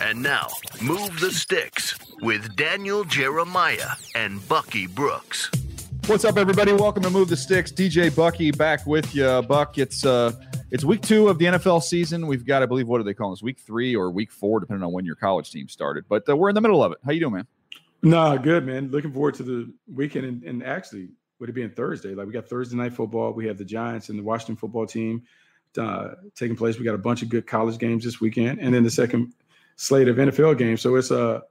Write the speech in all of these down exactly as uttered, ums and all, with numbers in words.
And now, Move the Sticks with Daniel Jeremiah and Bucky Brooks. What's up, everybody? Welcome to Move the Sticks. D J Bucky back with you. Buck, it's uh, it's week two of the N F L season. We've got, I believe, what are they calling this? Week three or week four, depending on when your college team started. But uh, we're in the middle of it. How you doing, man? Nah, good, man. Looking forward to the weekend. And, and actually, with it being Thursday, like we got Thursday night football. We have the Giants and the Washington Football Team Uh, taking place. We got a bunch of good college games this weekend, and then the second slate of N F L games. So it's a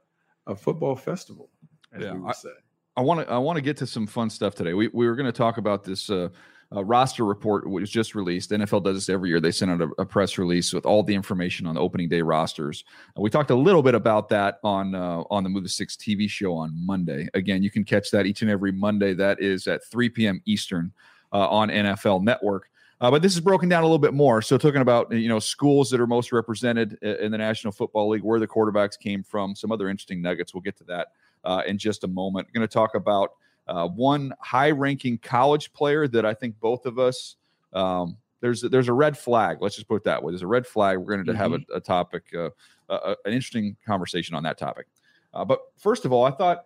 a football festival, as yeah, we would say. I want to I want to get to some fun stuff today. We we were going to talk about this uh, uh, roster report, which was just released. The N F L does this every year. They send out a, a press release with all the information on the opening day rosters. And we talked a little bit about that on uh, on the Move the Six T V show on Monday. Again, you can catch that each and every Monday. That is at three p.m. Eastern uh, on N F L Network. Uh, but this is broken down a little bit more. So talking about, you know, schools that are most represented in the National Football League, where the quarterbacks came from, some other interesting nuggets. We'll get to that uh, in just a moment. Going to talk about uh, one high-ranking college player that I think both of us um, there's there's a red flag. Let's just put it that way. There's a red flag. We're going to mm-hmm. have a, a topic, uh, a, an interesting conversation on that topic. Uh, but first of all, I thought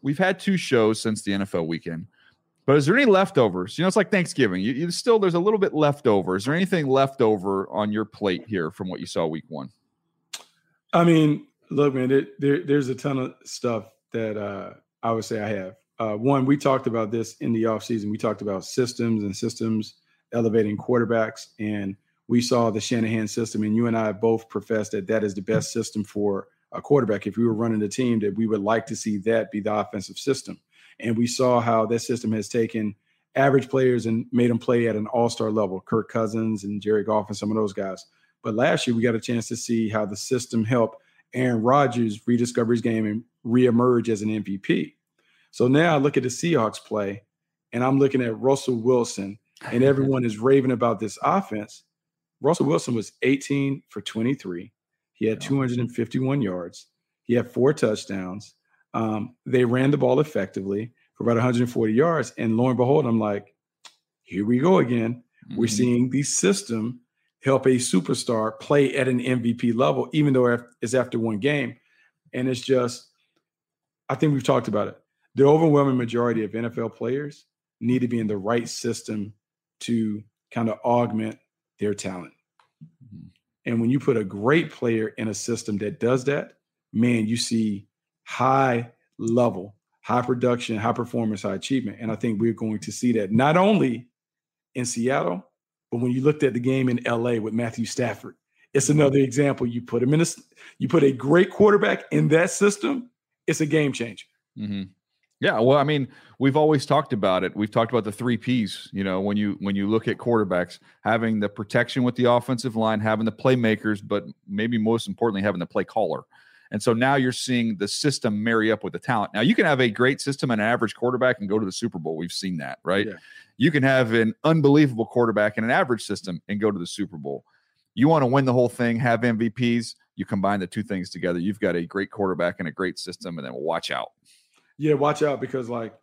we've had two shows since the N F L weekend. But is there any leftovers? You know, it's like Thanksgiving. You, you still, there's a little bit left over. Is there anything left over on your plate here from what you saw week one? I mean, look, man, there, there, there's a ton of stuff that uh, I would say I have. Uh, one, we talked about this in the offseason. We talked about systems and systems elevating quarterbacks. And we saw the Shanahan system. And you and I both professed that that is the best system for a quarterback. If we were running a team, that we would like to see that be the offensive system. And we saw how that system has taken average players and made them play at an all-star level, Kirk Cousins and Jared Goff and some of those guys. But last year, we got a chance to see how the system helped Aaron Rodgers rediscover his game and reemerge as an M V P. So now I look at the Seahawks play, and I'm looking at Russell Wilson, and everyone is raving about this offense. Russell Wilson was eighteen for twenty-three. He had two hundred fifty-one yards. He had four touchdowns. Um, they ran the ball effectively for about one hundred forty yards. And lo and behold, I'm like, here we go again. Mm-hmm. We're seeing the system help a superstar play at an M V P level, even though it's after one game. And it's just, I think we've talked about it. The overwhelming majority of N F L players need to be in the right system to kind of augment their talent. Mm-hmm. And when you put a great player in a system that does that, man, you see high level, high production, high performance, high achievement. And I think we're going to see that not only in Seattle, but when you looked at the game in L A with Matthew Stafford, it's another example. You put him in a, you put a great quarterback in that system, it's a game changer. Mm-hmm. Yeah, well, I mean, we've always talked about it. We've talked about the three Ps, you know, when you when you look at quarterbacks, having the protection with the offensive line, having the playmakers, but maybe most importantly, having the play caller. And so now you're seeing the system marry up with the talent. Now, you can have a great system and an average quarterback and go to the Super Bowl. We've seen that, right? Yeah. You can have an unbelievable quarterback and an average system and go to the Super Bowl. You want to win the whole thing, have M V Ps, you combine the two things together, you've got a great quarterback and a great system, and then watch out. Yeah, watch out, because like,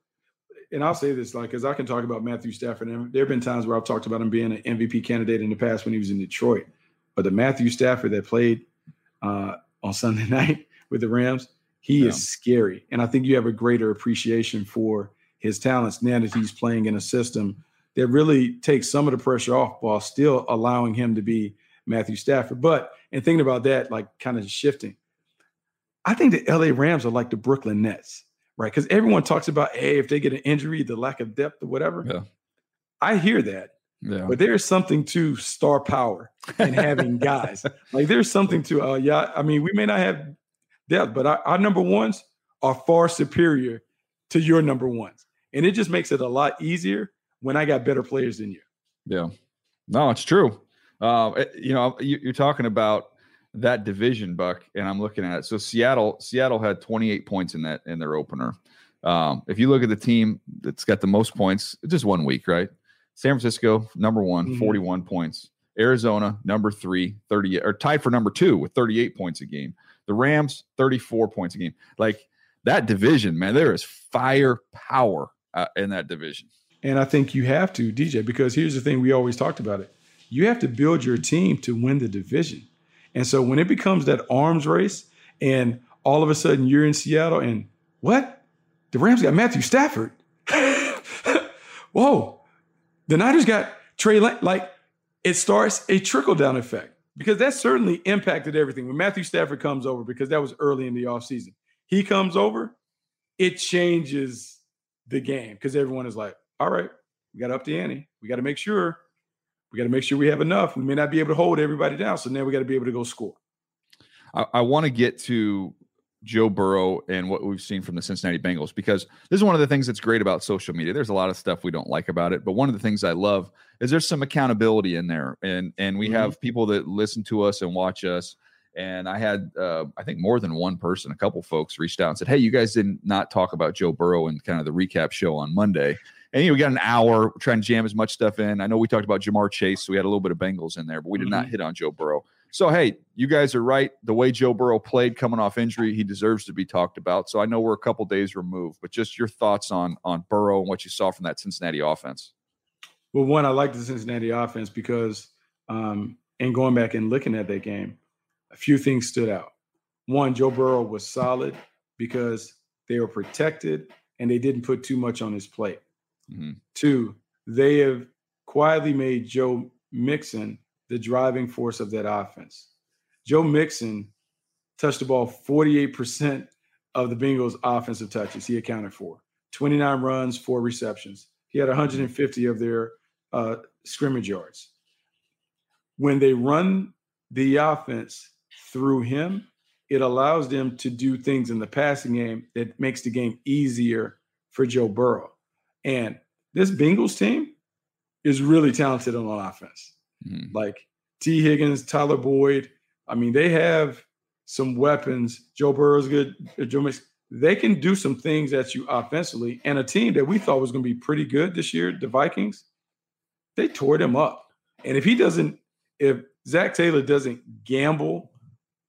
and I'll say this, like, because I can talk about Matthew Stafford, and there have been times where I've talked about him being an M V P candidate in the past when he was in Detroit. But the Matthew Stafford that played uh, on Sunday night with the Rams, he yeah. is scary. And I think you have a greater appreciation for his talents now that he's playing in a system that really takes some of the pressure off while still allowing him to be Matthew Stafford. But and thinking about that, like kind of shifting, I think the L A Rams are like the Brooklyn Nets. Right, because everyone talks about, hey, if they get an injury, the lack of depth or whatever. Yeah. I hear that. Yeah. But there's something to star power and having guys. Like there's something to, uh, yeah, I mean, we may not have depth, but our, our number ones are far superior to your number ones. And it just makes it a lot easier when I got better players than you. Yeah. No, it's true. Uh, it, you know, you, you're talking about that division, Buck, and I'm looking at it. So Seattle, Seattle had twenty-eight points in that in their opener. Um, if you look at the team that's got the most points, just one week, right? San Francisco, number one, mm-hmm. forty-one points. Arizona, number three, thirty, or tied for number two with thirty-eight points a game. The Rams, thirty-four points a game. Like that division, man, there is firepower uh, in that division. And I think you have to, D J, because here's the thing we always talked about it. You have to build your team to win the division. And so when it becomes that arms race and all of a sudden you're in Seattle and what? The Rams got Matthew Stafford. Whoa. The Niners got Trey Lance. Like it starts a trickle down effect because that certainly impacted everything. When Matthew Stafford comes over, because that was early in the offseason, he comes over, it changes the game because everyone is like, all right, we got to up the ante. We got to make sure. We got to make sure we have enough. We may not be able to hold everybody down, so now we got to be able to go score. I, I want to get to Joe Burrow and what we've seen from the Cincinnati Bengals, because this is one of the things that's great about social media. There's a lot of stuff we don't like about it, but one of the things I love is there's some accountability in there, and and we mm-hmm. have people that listen to us and watch us. And I had, uh, I think, more than one person, a couple folks reached out and said, hey, you guys didn't not talk about Joe Burrow and kind of the recap show on Monday. And you know, we got an hour trying to jam as much stuff in. I know we talked about Jamar Chase, so we had a little bit of Bengals in there, but we did mm-hmm. not hit on Joe Burrow. So, hey, you guys are right. The way Joe Burrow played coming off injury, he deserves to be talked about. So I know we're a couple days removed, but just your thoughts on on Burrow and what you saw from that Cincinnati offense. Well, one, I like the Cincinnati offense because um, and going back and looking at that game, a few things stood out. One, Joe Burrow was solid because they were protected and they didn't put too much on his plate. Mm-hmm. Two, they have quietly made Joe Mixon the driving force of that offense. Joe Mixon touched the ball forty-eight percent of the Bengals' offensive touches he accounted for. twenty-nine runs, four receptions. He had one hundred fifty of their uh, scrimmage yards. When they run the offense through him, it allows them to do things in the passing game that makes the game easier for Joe Burrow. And this Bengals team is really talented on offense. Mm-hmm. Like T. Higgins, Tyler Boyd. I mean, they have some weapons. Joe Burrow's good. Joe Mixon. They can do some things at you offensively. And a team that we thought was going to be pretty good this year, the Vikings, they tore them up. And if he doesn't, if Zach Taylor doesn't gamble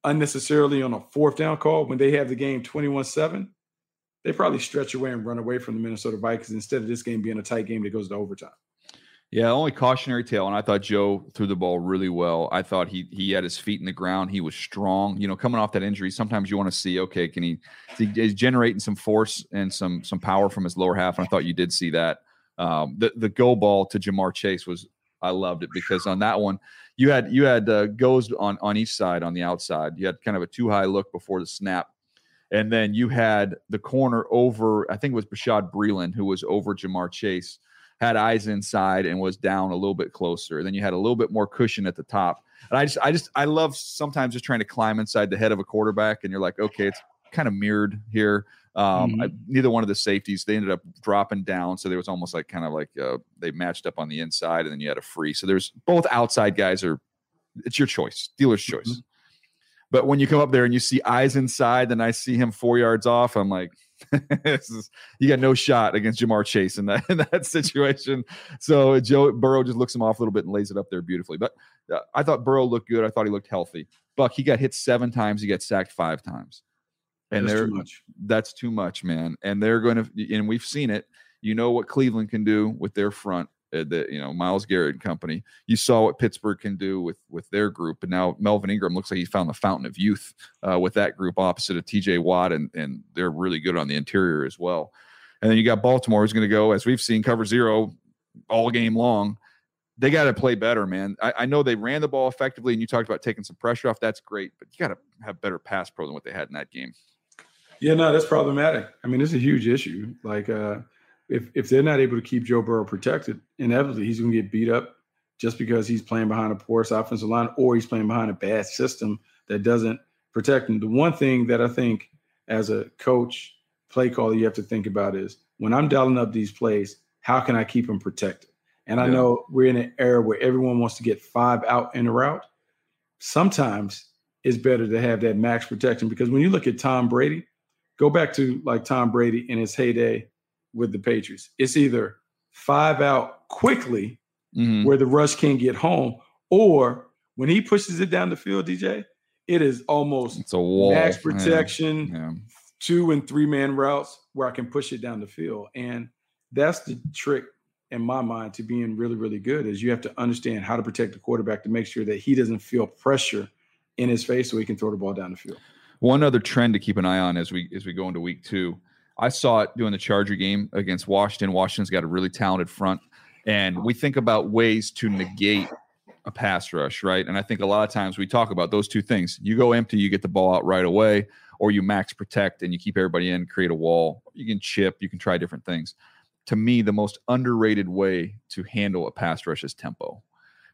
unnecessarily on a fourth down call when they have the game twenty-one seven, they probably stretch away and run away from the Minnesota Vikings instead of this game being a tight game that goes to overtime. Yeah, only cautionary tale, and I thought Joe threw the ball really well. I thought he he had his feet in the ground. He was strong. You know, coming off that injury, sometimes you want to see, okay, can he is generating some force and some some power from his lower half, and I thought you did see that. Um, the the go ball to Jamar Chase was, I loved it, because on that one you had you had uh, goes on on each side on the outside. You had kind of a too high look before the snap, and then you had the corner over. I think it was Bashad Breeland who was over Jamar Chase. Had eyes inside and was down a little bit closer. Then you had a little bit more cushion at the top. And I just, I just, I love sometimes just trying to climb inside the head of a quarterback, and you're like, okay, it's kind of mirrored here. Um, mm-hmm. I, neither one of the safeties, they ended up dropping down, so there was almost like kind of like uh, they matched up on the inside, and then you had a free. So there's both outside guys are. It's your choice, dealer's choice. Mm-hmm. But when you come up there and you see eyes inside, then I see him four yards off, I'm like, this is, you got no shot against Jamar Chase in that in that situation. So Joe Burrow just looks him off a little bit and lays it up there beautifully. But uh, I thought Burrow looked good. I thought he looked healthy. Buck, he got hit seven times. He got sacked five times. And that's too much. That's too much, man. And they're going to, and we've seen it. You know what Cleveland can do with their front. Uh, the you know Myles Garrett and company. You saw what Pittsburgh can do with with their group, and now Melvin Ingram looks like he found the fountain of youth uh, with that group opposite of T J Watt, and and they're really good on the interior as well. And then you got Baltimore, who's going to go, as we've seen, cover zero all game long. They got to play better, man. I, I know they ran the ball effectively, and you talked about taking some pressure off. That's great, but you got to have better pass pro than what they had in that game. Yeah, no, that's problematic. I mean, it's a huge issue. Like. Uh... If if they're not able to keep Joe Burrow protected, inevitably he's going to get beat up just because he's playing behind a porous offensive line, or he's playing behind a bad system that doesn't protect him. The one thing that I think as a coach, play caller, you have to think about is, when I'm dialing up these plays, how can I keep him protected? And yeah. I know we're in an era where everyone wants to get five out in a route. Sometimes it's better to have that max protection, because when you look at Tom Brady, go back to like Tom Brady in his heyday with the Patriots. It's either five out quickly, mm-hmm. where the rush can't get home, or when he pushes it down the field, D J, it is almost it's a wall, max protection, yeah. Yeah. two and three man routes where I can push it down the field. And that's the trick in my mind to being really, really good, is you have to understand how to protect the quarterback to make sure that he doesn't feel pressure in his face so he can throw the ball down the field. One other trend to keep an eye on as we, as we go into week two, I saw it during the Charger game against Washington. Washington's got a really talented front, and we think about ways to negate a pass rush, right? And I think a lot of times we talk about those two things. You go empty, you get the ball out right away, or you max protect and you keep everybody in, create a wall. You can chip, you can try different things. To me, the most underrated way to handle a pass rush is tempo.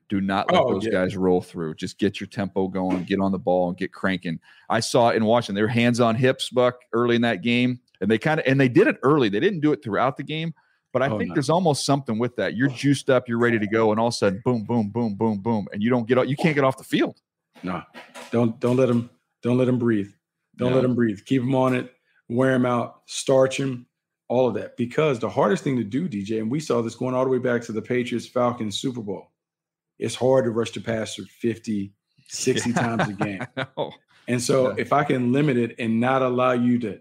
Do not let oh, those yeah. guys roll through. Just get your tempo going, get on the ball, and get cranking. I saw it in Washington. They were hands on hips, Buck, early in that game. And they kind of and they did it early. They didn't do it throughout the game, but I oh, think no. there's almost something with that. You're juiced up, you're ready to go, and all of a sudden, boom, boom, boom, boom, boom, and you don't get you can't get off the field. No, don't don't let them don't let them breathe. Don't no. let them breathe. Keep them on it. Wear them out. Starch them. All of that, because the hardest thing to do, D J, and we saw this going all the way back to the Patriots Falcons Super Bowl. It's hard to rush the passer fifty, sixty yeah. times a game. no. And so, yeah. if I can limit it and not allow you to.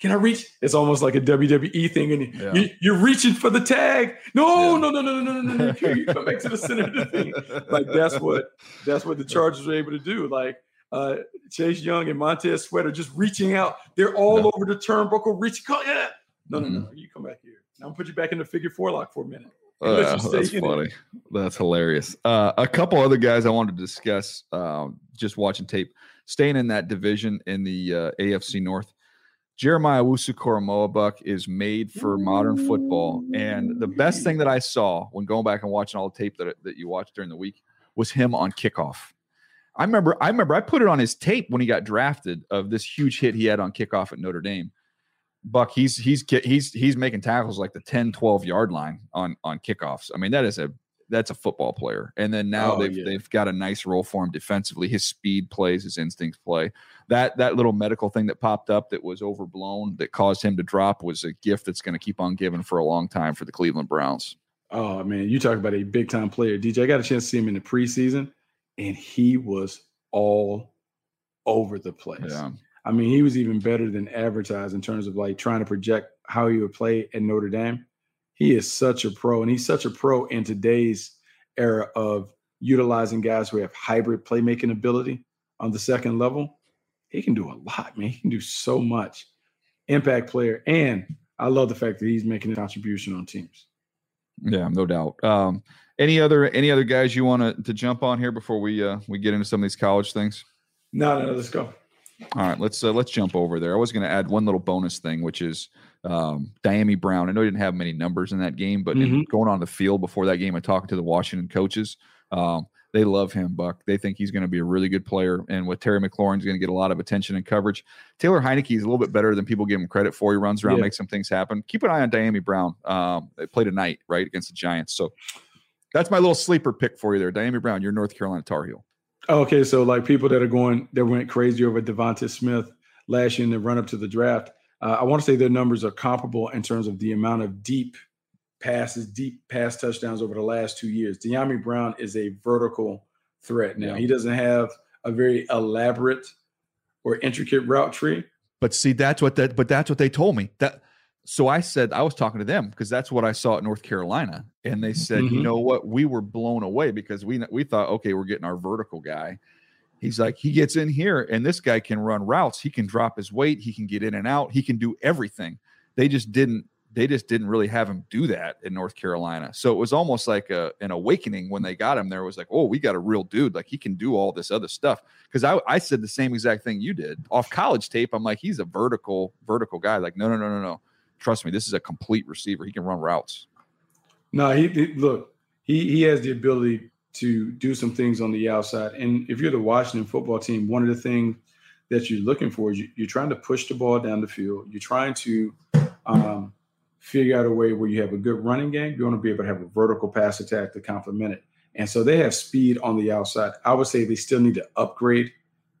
Can I reach? It's almost like a W W E thing, and yeah. you, you're reaching for the tag. No, yeah. no, no, no, no, no, no, no! You come back to the center of the thing. Like that's what that's what the Chargers were able to do. Like uh, Chase Young and Montez Sweat are just reaching out. They're all no. over the turnbuckle, reaching. Yeah, no, no, mm-hmm. no! You come back here. I'm gonna put you back in the figure four lock for a minute. Uh, that's funny. It. That's hilarious. Uh, a couple other guys I wanted to discuss. Uh, just watching tape, staying in that division in the uh, A F C North. Jeremiah Owusu-Koramoah, Buck, is made for modern football. And the best thing that I saw when going back and watching all the tape that, that you watched during the week was him on kickoff. I remember I remember I put it on his tape when he got drafted of this huge hit he had on kickoff at Notre Dame. Buck, he's he's he's he's making tackles like the ten, twelve yard line on on kickoffs. I mean, that is a that's a football player. And then now oh, they've yeah. they've got a nice role for him defensively. His speed plays, his instincts play. That that little medical thing that popped up that was overblown that caused him to drop was a gift that's going to keep on giving for a long time for the Cleveland Browns. Oh, man, you talk about a big-time player. D J, I got a chance to see him in the preseason, and he was all over the place. Yeah. I mean, he was even better than advertised in terms of, like, trying to project how he would play at Notre Dame. He is such a pro, and he's such a pro in today's era of utilizing guys who have hybrid playmaking ability on the second level. He can do a lot, man. He can do so much. Impact player. And I love the fact that he's making a contribution on teams. Yeah, no doubt. Um, any other any other guys you want to, to jump on here before we uh, we get into some of these college things? No, no, no let's go. All right, let's uh, let's jump over there. I was going to add one little bonus thing, which is um, Dyami Brown. I know he didn't have many numbers in that game, but mm-hmm. in going on the field before that game and talking to the Washington coaches, um, they love him, Buck. They think he's going to be a really good player, and with Terry McLaurin's going to get a lot of attention and coverage. Taylor Heineke is a little bit better than people give him credit for. He runs around, yeah. makes some things happen. Keep an eye on Dyami Brown. Um, they play tonight, right, against the Giants. So that's my little sleeper pick for you there, Dyami Brown. You're North Carolina Tar Heel. Okay, so like people that are going, that went crazy over Devonta Smith last year in the run-up to the draft, uh, I want to say their numbers are comparable in terms of the amount of deep passes, deep pass touchdowns over the last two years. Dyami Brown is a vertical threat now. Yeah. He doesn't have a very elaborate or intricate route tree. But see, that's what that. But that's what they told me. That so I said I was talking to them because that's what I saw at North Carolina. And they said, mm-hmm. you know what? We were blown away because we we thought, okay, we're getting our vertical guy. He's like, he gets in here, and this guy can run routes. He can drop his weight. He can get in and out. He can do everything. They just didn't. They just didn't really have him do that in North Carolina. So it was almost like a, an awakening when they got him there. It was like, oh, we got a real dude. Like, he can do all this other stuff. Because I, I said the same exact thing you did. Off college tape, I'm like, he's a vertical, vertical guy. Like, no, no, no, no, no. Trust me, this is a complete receiver. He can run routes. No, he, he look, he he has the ability to do some things on the outside. And if you're the Washington football team, one of the things that you're looking for is you, you're trying to push the ball down the field. You're trying to um, figure out a way where you have a good running game. You want to be able to have a vertical pass attack to complement it. And so they have speed on the outside. I would say they still need to upgrade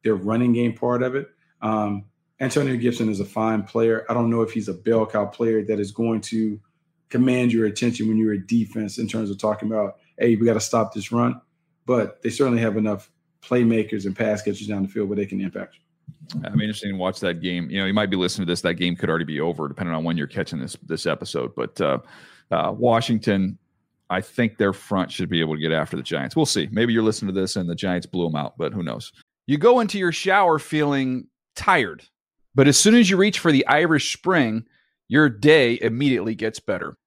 their running game part of it. Um, Antonio Gibson is a fine player. I don't know if he's a bell cow player that is going to command your attention when you're a defense in terms of talking about, hey, we got to stop this run. But they certainly have enough playmakers and pass catchers down the field where they can impact you. I'm interested to watch that game. You know, you might be listening to this. That game could already be over depending on when you're catching this this episode. But uh, uh, Washington, I think their front should be able to get after the Giants. We'll see. Maybe you're listening to this and the Giants blew them out, but who knows? You go into your shower feeling tired, but as soon as you reach for the Irish Spring, your day immediately gets better.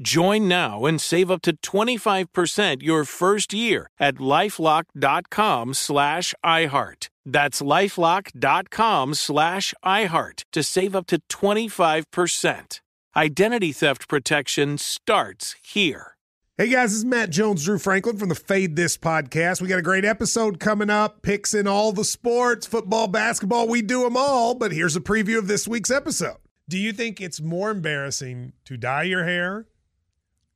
Join now and save up to twenty-five percent your first year at LifeLock.com slash iHeart. That's LifeLock.com slash iHeart to save up to twenty-five percent. Identity theft protection starts here. Hey guys, this is Matt Jones, Drew Franklin from the Fade This podcast. We got a great episode coming up, picks in all the sports, football, basketball, we do them all, but here's a preview of this week's episode. Do you think it's more embarrassing to dye your hair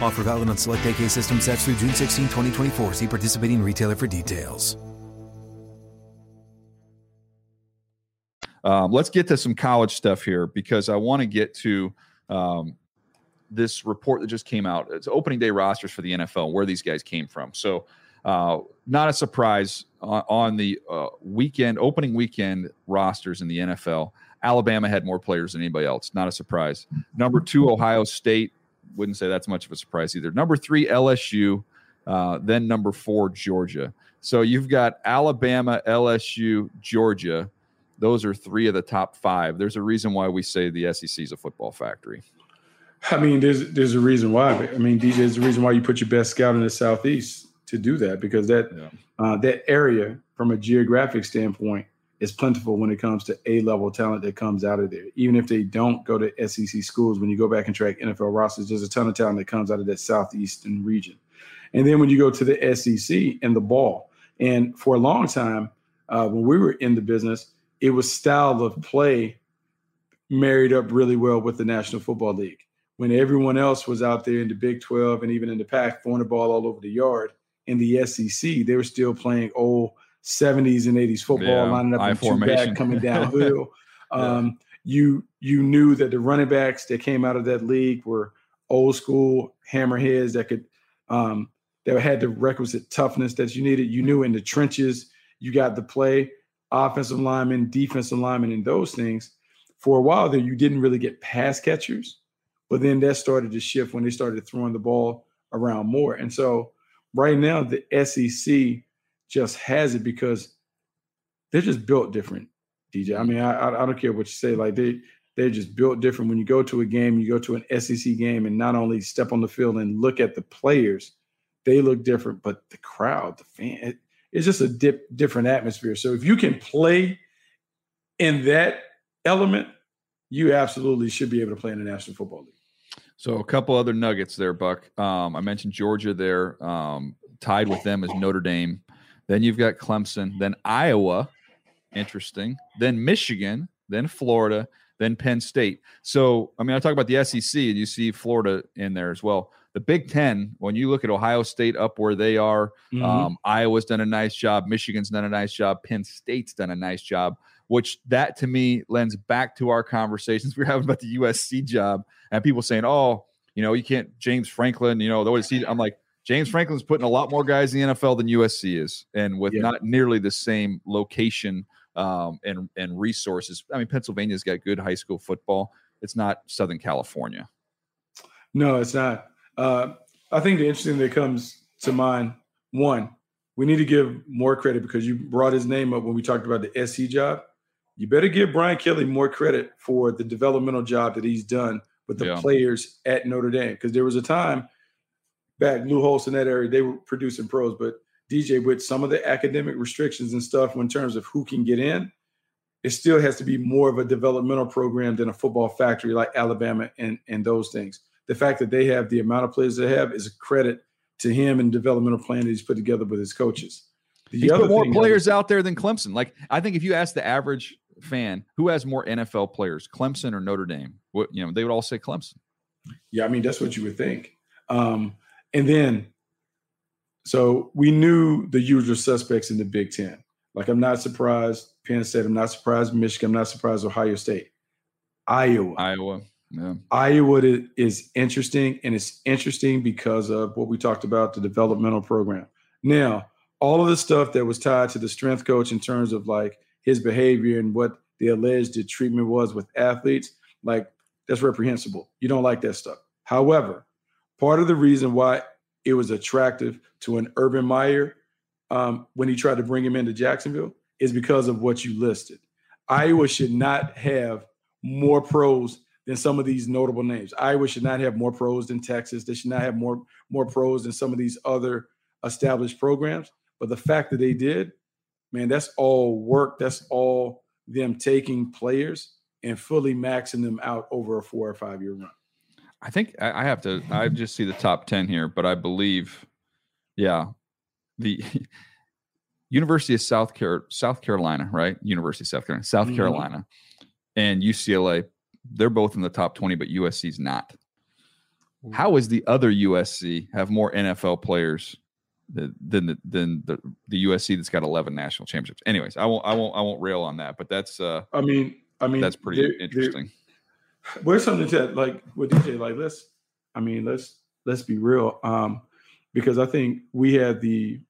Offer valid on select A K system sets through June sixteenth, twenty twenty-four. See participating retailer for details. Um, let's get to some college stuff here because I want to get to um, this report that just came out. It's opening day rosters for the N F L, where these guys came from. So uh, not a surprise uh, on the uh, weekend, opening weekend rosters in the N F L. Alabama had more players than anybody else. Not a surprise. Number two, Ohio State. Wouldn't say that's much of a surprise either. Number three, L S U. Uh, then number four, Georgia. So you've got Alabama, L S U, Georgia. Those are three of the top five. There's a reason why we say the S E C is a football factory. I mean, there's there's a reason why. I mean, D J, there's a reason why you put your best scout in the Southeast to do that, because that yeah. uh, that area, from a geographic standpoint, is plentiful when it comes to A-level talent that comes out of there. Even if they don't go to S E C schools, when you go back and track N F L rosters, there's a ton of talent that comes out of that Southeastern region. And then when you go to the S E C and the ball, and for a long time, uh, when we were in the business, it was style of play married up really well with the National Football League. When everyone else was out there in the Big twelve and even in the Pac throwing the ball all over the yard, in the S E C, they were still playing old seventies and eighties football, yeah, lining up in two back coming downhill. um, you you knew that the running backs that came out of that league were old school hammerheads that could um, that had the requisite toughness that you needed. You knew in the trenches you got the play. Offensive linemen, defensive linemen, and those things. For a while there, you didn't really get pass catchers, but then that started to shift when they started throwing the ball around more. And so right now, the S E C just has it because they're just built different, D J. I mean, I, I, I don't care what you say. Like, they, they're just built different. When you go to a game, you go to an S E C game and not only step on the field and look at the players, they look different, but the crowd, the fan, it, it's just a dip, different atmosphere. So if you can play in that element, you absolutely should be able to play in the National Football League. So a couple other nuggets there, Buck. Um, I mentioned Georgia there. Um, tied with them is Notre Dame. Then you've got Clemson. Then Iowa. Interesting. Then Michigan. Then Florida. Then Penn State. So, I mean, I talk about the S E C, and you see Florida in there as well. The Big Ten, when you look at Ohio State up where they are, mm-hmm. um, Iowa's done a nice job. Michigan's done a nice job. Penn State's done a nice job, which that to me lends back to our conversations we were having about the U S C job and people saying, oh, you know, you can't James Franklin, you know, the O S C. I'm like, James Franklin's putting a lot more guys in the N F L than U S C is, and with yeah. not nearly the same location um, and and resources. I mean, Pennsylvania's got good high school football. It's not Southern California. No, it's not. Uh, I think the interesting that comes to mind, one, we need to give more credit because you brought his name up when we talked about the S E C job. You better give Brian Kelly more credit for the developmental job that he's done with the yeah. players at Notre Dame, because there was a time back, Lou Holtz in that area, they were producing pros, but D J, with some of the academic restrictions and stuff in terms of who can get in, it still has to be more of a developmental program than a football factory like Alabama and, and those things. The fact that they have the amount of players they have is a credit to him and developmental plan that he's put together with his coaches. The he's other put more thing players was, out there than Clemson. Like, I think if you ask the average fan, who has more N F L players, Clemson or Notre Dame? What, you know, they would all say Clemson. Yeah, I mean, that's what you would think. Um, and then, so we knew the usual suspects in the Big Ten. Like, I'm not surprised Penn State. I'm not surprised Michigan. I'm not surprised Ohio State. Iowa. Iowa. Yeah. Iowa is interesting, and it's interesting because of what we talked about, the developmental program. Now, all of the stuff that was tied to the strength coach in terms of, like, his behavior and what the alleged treatment was with athletes, like, that's reprehensible. You don't like that stuff. However, part of the reason why it was attractive to an Urban Meyer um, when he tried to bring him into Jacksonville is because of what you listed. Iowa should not have more pros than some of these notable names. Iowa should not have more pros than Texas. They should not have more, more pros than some of these other established programs. But the fact that they did, man, that's all work. That's all them taking players and fully maxing them out over a four or five-year run. I think I have to – I just see the top ten here, but I believe, yeah, the University of South, Car- South Carolina, right? University of South Carolina. South mm-hmm. Carolina and U C L A – they're both in the top twenty, but U S C's not. How is the other U S C have more N F L players than the, than the, the U S C that's got eleven national championships? Anyways, I won't I won't I won't rail on that, but that's uh, I mean I mean that's pretty they're, interesting. They're, where's something to that, like with D J, like let's I mean let's let's be real, um, because I think we had the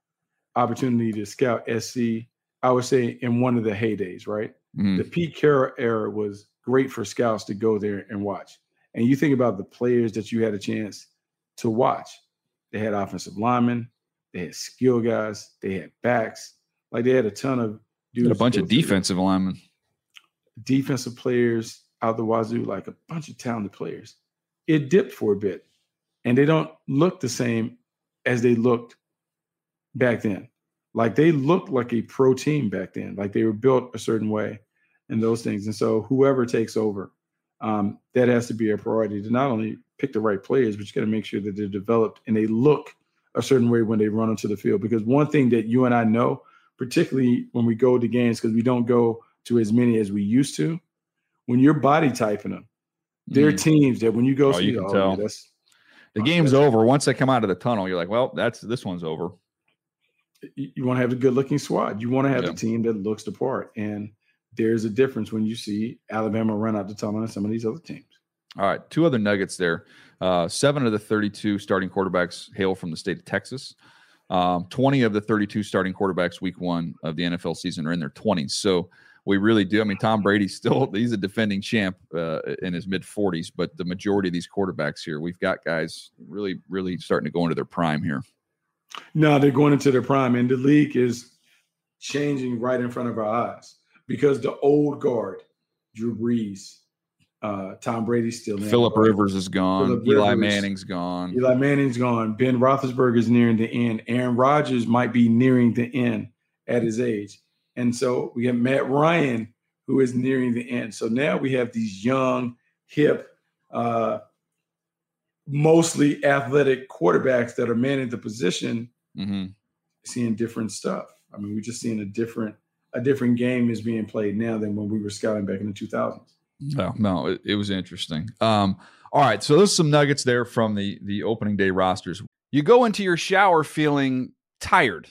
opportunity to scout S C. I would say in one of the heydays, right? Mm-hmm. The Pete Carroll era was great for scouts to go there and watch. And you think about the players that you had a chance to watch. They had offensive linemen. They had skill guys. They had backs. Like, they had a ton of dudes. A bunch of defensive linemen. Defensive players out the wazoo, like a bunch of talented players. It dipped for a bit. And they don't look the same as they looked back then. Like, they looked like a pro team back then. Like, they were built a certain way and those things. And so whoever takes over, um, that has to be a priority to not only pick the right players, but you got to make sure that they're developed and they look a certain way when they run onto the field. Because one thing that you and I know, particularly when we go to games, because we don't go to as many as we used to, when you're body typing them, they're mm. teams that when you go oh, see, you can oh, tell. Man, that's, the game's that's over. It. Once they come out of the tunnel, you're like, well, that's this one's over. You, you want to have a good-looking squad. You want to have yeah. a team that looks the part. And there's a difference when you see Alabama run out the tunnel on some of these other teams. All right, two other nuggets there. Uh, seven of the thirty-two starting quarterbacks hail from the state of Texas. Um, twenty of the thirty-two starting quarterbacks week one of the N F L season are in their twenties. So we really do. I mean, Tom Brady's still – he's a defending champ uh, in his mid-forties, but the majority of these quarterbacks here, we've got guys really, really starting to go into their prime here. No, they're going into their prime, and the league is changing right in front of our eyes. Because the old guard, Drew Brees, uh, Tom Brady's still in. Philip Rivers is gone. Phillip Eli Rivers. Manning's gone. Eli Manning's gone. Ben Roethlisberger's nearing the end. Aaron Rodgers might be nearing the end at his age. And so we have Matt Ryan, who is nearing the end. So now we have these young, hip, uh, mostly athletic quarterbacks that are manning the position, mm-hmm. seeing different stuff. I mean, we're just seeing a different – a different game is being played now than when we were scouting back in the two thousands. No, no, it, it was interesting. Um, all right, so there's some nuggets there from the, the opening day rosters. You go into your shower feeling tired,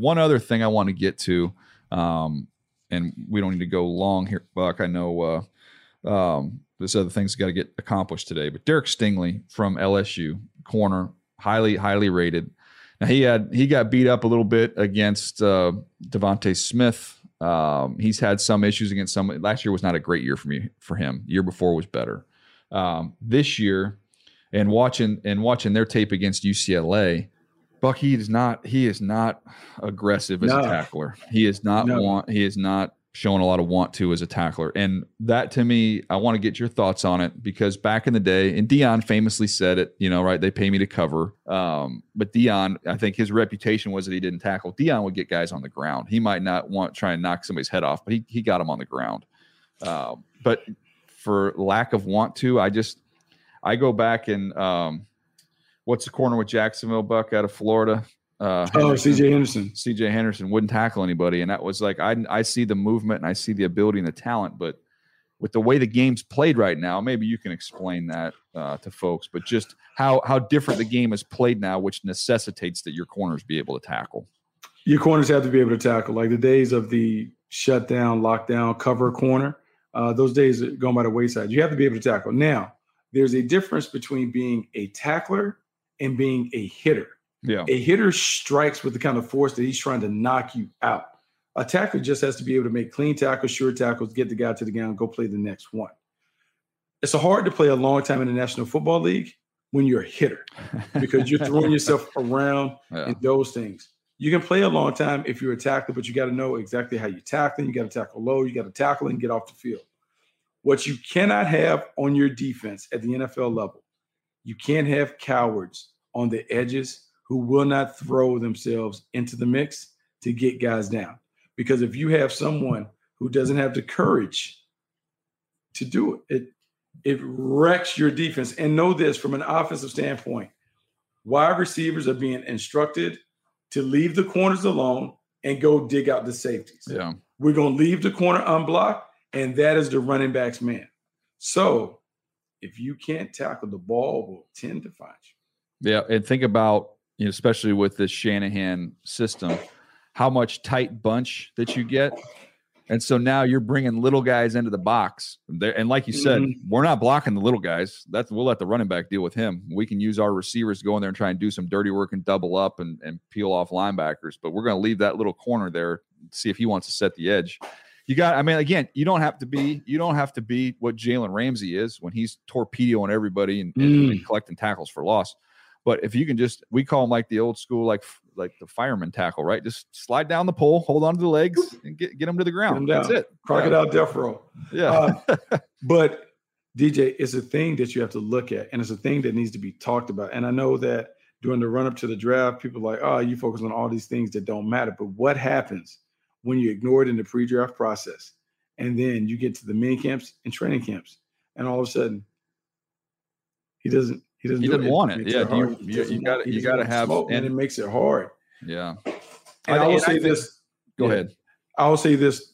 One other thing I want to get to, um, and we don't need to go long here, Buck. I know uh, um, this other thing's got to get accomplished today. But Derek Stingley from L S U, corner, highly, highly rated. Now, he had he got beat up a little bit against uh, Devontae Smith. Um, he's had some issues against some. Last year was not a great year for me for him. The year before was better. Um, this year, and watching and watching their tape against U C L A, Bucky is not he is not aggressive as no. a tackler. He is not no. want he is not showing a lot of want to as a tackler. And that, to me, I want to get your thoughts on it, because back in the day, and Dion famously said it, you know, right, they pay me to cover. Um, but Dion, I think his reputation was that he didn't tackle. Dion would get guys on the ground. He might not want to try and knock somebody's head off, but he he got him on the ground. Uh, but for lack of want to, I just, I go back and, um, what's the corner with Jacksonville, Buck, out of Florida? Uh, oh, C J Henderson. C J Henderson wouldn't tackle anybody. And that was like, I, I see the movement and I see the ability and the talent, but with the way the game's played right now, maybe you can explain that uh, to folks, but just how, how different the game is played now, which necessitates that your corners be able to tackle. Your corners have to be able to tackle. Like the days of the shutdown, lockdown, cover corner, Uh, those days are going by the wayside. You have to be able to tackle. Now, there's a difference between being a tackler and being a hitter. Yeah. A hitter strikes with the kind of force that he's trying to knock you out. A tackler just has to be able to make clean tackles, sure tackles, get the guy to the ground, go play the next one. It's hard to play a long time in the National Football League when you're a hitter, because you're throwing yourself around yeah. and those things. You can play a long time if you're a tackler, but you got to know exactly how you tackle. You got to tackle low. You got to tackle and get off the field. What you cannot have on your defense at the N F L level, you can't have cowards on the edges who will not throw themselves into the mix to get guys down. Because if you have someone who doesn't have the courage to do it, it, it wrecks your defense. And know this from an offensive standpoint, wide receivers are being instructed to leave the corners alone and go dig out the safeties. Yeah. We're going to leave the corner unblocked, and that is the running back's man. So if you can't tackle, the ball will tend to find you. Yeah, and think about, you know, especially with this Shanahan system, how much tight bunch that you get. And so now you're bringing little guys into the box. And like you said, mm-hmm. we're not blocking the little guys. That's, we'll let the running back deal with him. We can use our receivers to go in there and try and do some dirty work and double up and, and peel off linebackers. But we're going to leave that little corner there, see if he wants to set the edge. You got, I mean, again, you don't have to be, you don't have to be what Jalen Ramsey is when he's torpedoing everybody and, mm. and, and collecting tackles for loss. But if you can just, we call them like the old school, like like the fireman tackle, right? Just slide down the pole, hold on to the legs, and get, get them to the ground. That's it. Crocodile yeah. death roll. Yeah. Uh, but, D J, it's a thing that you have to look at, and it's a thing that needs to be talked about. And I know that during the run-up to the draft, people are like, oh, you focus on all these things that don't matter. But what happens when you ignore it in the pre-draft process, and then you get to the mini camps and training camps, and all of a sudden he doesn't – He doesn't, he doesn't it. want it. it yeah, you, you, you got you got to have, smoke, and, and it makes it hard. Yeah, and I, I will and say I think, this. Go yeah, ahead. I will say this.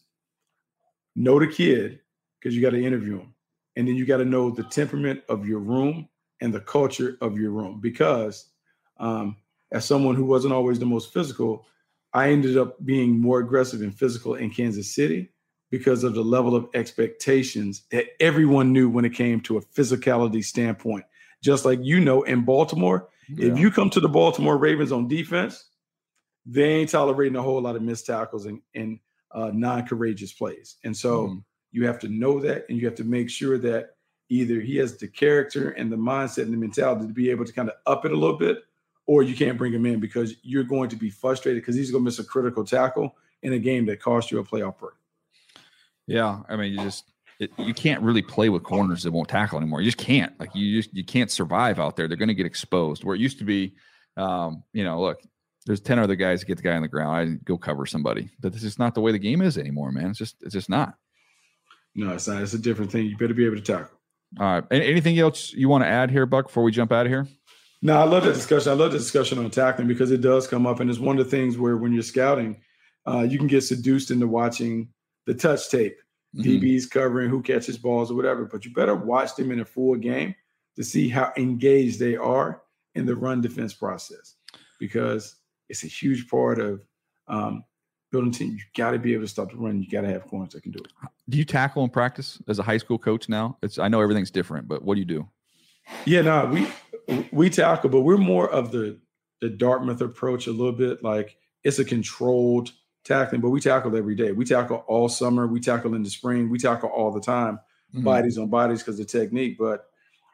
Know the kid, because you got to interview him, and then you got to know the temperament of your room and the culture of your room. Because um, as someone who wasn't always the most physical, I ended up being more aggressive and physical in Kansas City because of the level of expectations that everyone knew when it came to a physicality standpoint. Just like, you know, in Baltimore, yeah. if you come to the Baltimore Ravens on defense, they ain't tolerating a whole lot of missed tackles and, and uh, non-courageous plays. And so mm. you have to know that, and you have to make sure that either he has the character and the mindset and the mentality to be able to kind of up it a little bit, or you can't bring him in because you're going to be frustrated because he's going to miss a critical tackle in a game that cost you a playoff berth. Yeah, I mean, you just – It, you can't really play with corners that won't tackle anymore. You just can't. Like you just you can't survive out there. They're going to get exposed. Where it used to be, um, you know, look, there's ten other guys that get the guy on the ground. I go cover somebody. But this is not the way the game is anymore, man. It's just it's just not. No, it's not. It's a different thing. You better be able to tackle. All right. And anything else you want to add here, Buck, before we jump out of here? No, I love that discussion. I love the discussion on tackling because it does come up, and it's one of the things where when you're scouting, uh, you can get seduced into watching the touch tape. Mm-hmm. D Bs covering who catches balls or whatever, but you better watch them in a full game to see how engaged they are in the run defense process, because it's a huge part of um, building team. You got to be able to stop the run. You got to have corners that can do it. Do you tackle in practice as a high school coach now? It's I know everything's different, but what do you do? Yeah, no, we we tackle, but we're more of the the Dartmouth approach a little bit. Like it's a controlled tackling, but we tackle every day. We tackle all summer. We tackle in the spring. We tackle all the time, mm-hmm. bodies on bodies because of technique. But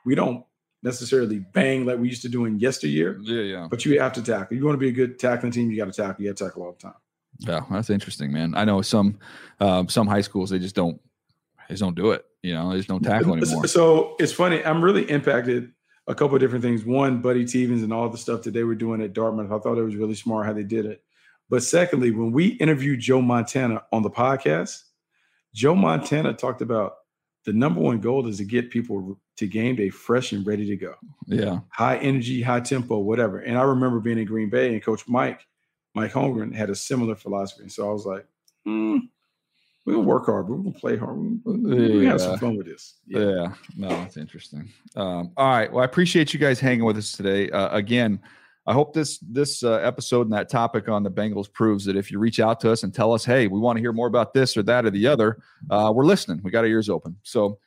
we don't necessarily bang like we used to do in yesteryear. Yeah, yeah. But you have to tackle. You want to be a good tackling team, you got to tackle. You got to tackle all the time. Yeah, that's interesting, man. I know some um, some high schools, they just don't they just don't do it. You know, they just don't tackle anymore. So it's funny. I'm really impacted a couple of different things. One, Buddy Tevens and all the stuff that they were doing at Dartmouth. I thought it was really smart how they did it. But secondly, when we interviewed Joe Montana on the podcast, Joe Montana talked about the number one goal is to get people to game day fresh and ready to go. Yeah. High energy, high tempo, whatever. And I remember being in Green Bay and Coach Mike, Mike Holmgren had a similar philosophy. And so I was like, hmm, we're going to work hard. We're going to play hard. We're going to have some fun with this. Yeah. yeah. No, that's interesting. Um, all right. Well, I appreciate you guys hanging with us today. Uh, again, I hope this this uh, episode and that topic on the Bengals proves that if you reach out to us and tell us, hey, we want to hear more about this or that or the other, uh, we're listening. We got our ears open. So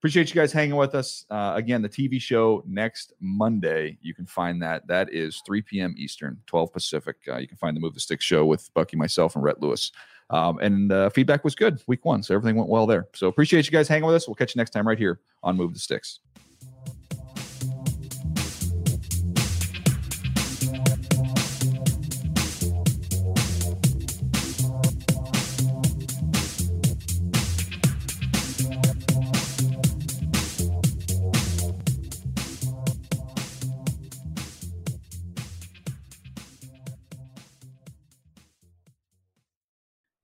appreciate you guys hanging with us. Uh, again, the T V show next Monday, you can find that. That is three p.m. Eastern, twelve Pacific. Uh, you can find the Move the Stick show with Bucky, myself, and Rhett Lewis. Um, and uh, feedback was good week one, so everything went well there. So appreciate you guys hanging with us. We'll catch you next time right here on Move the Sticks.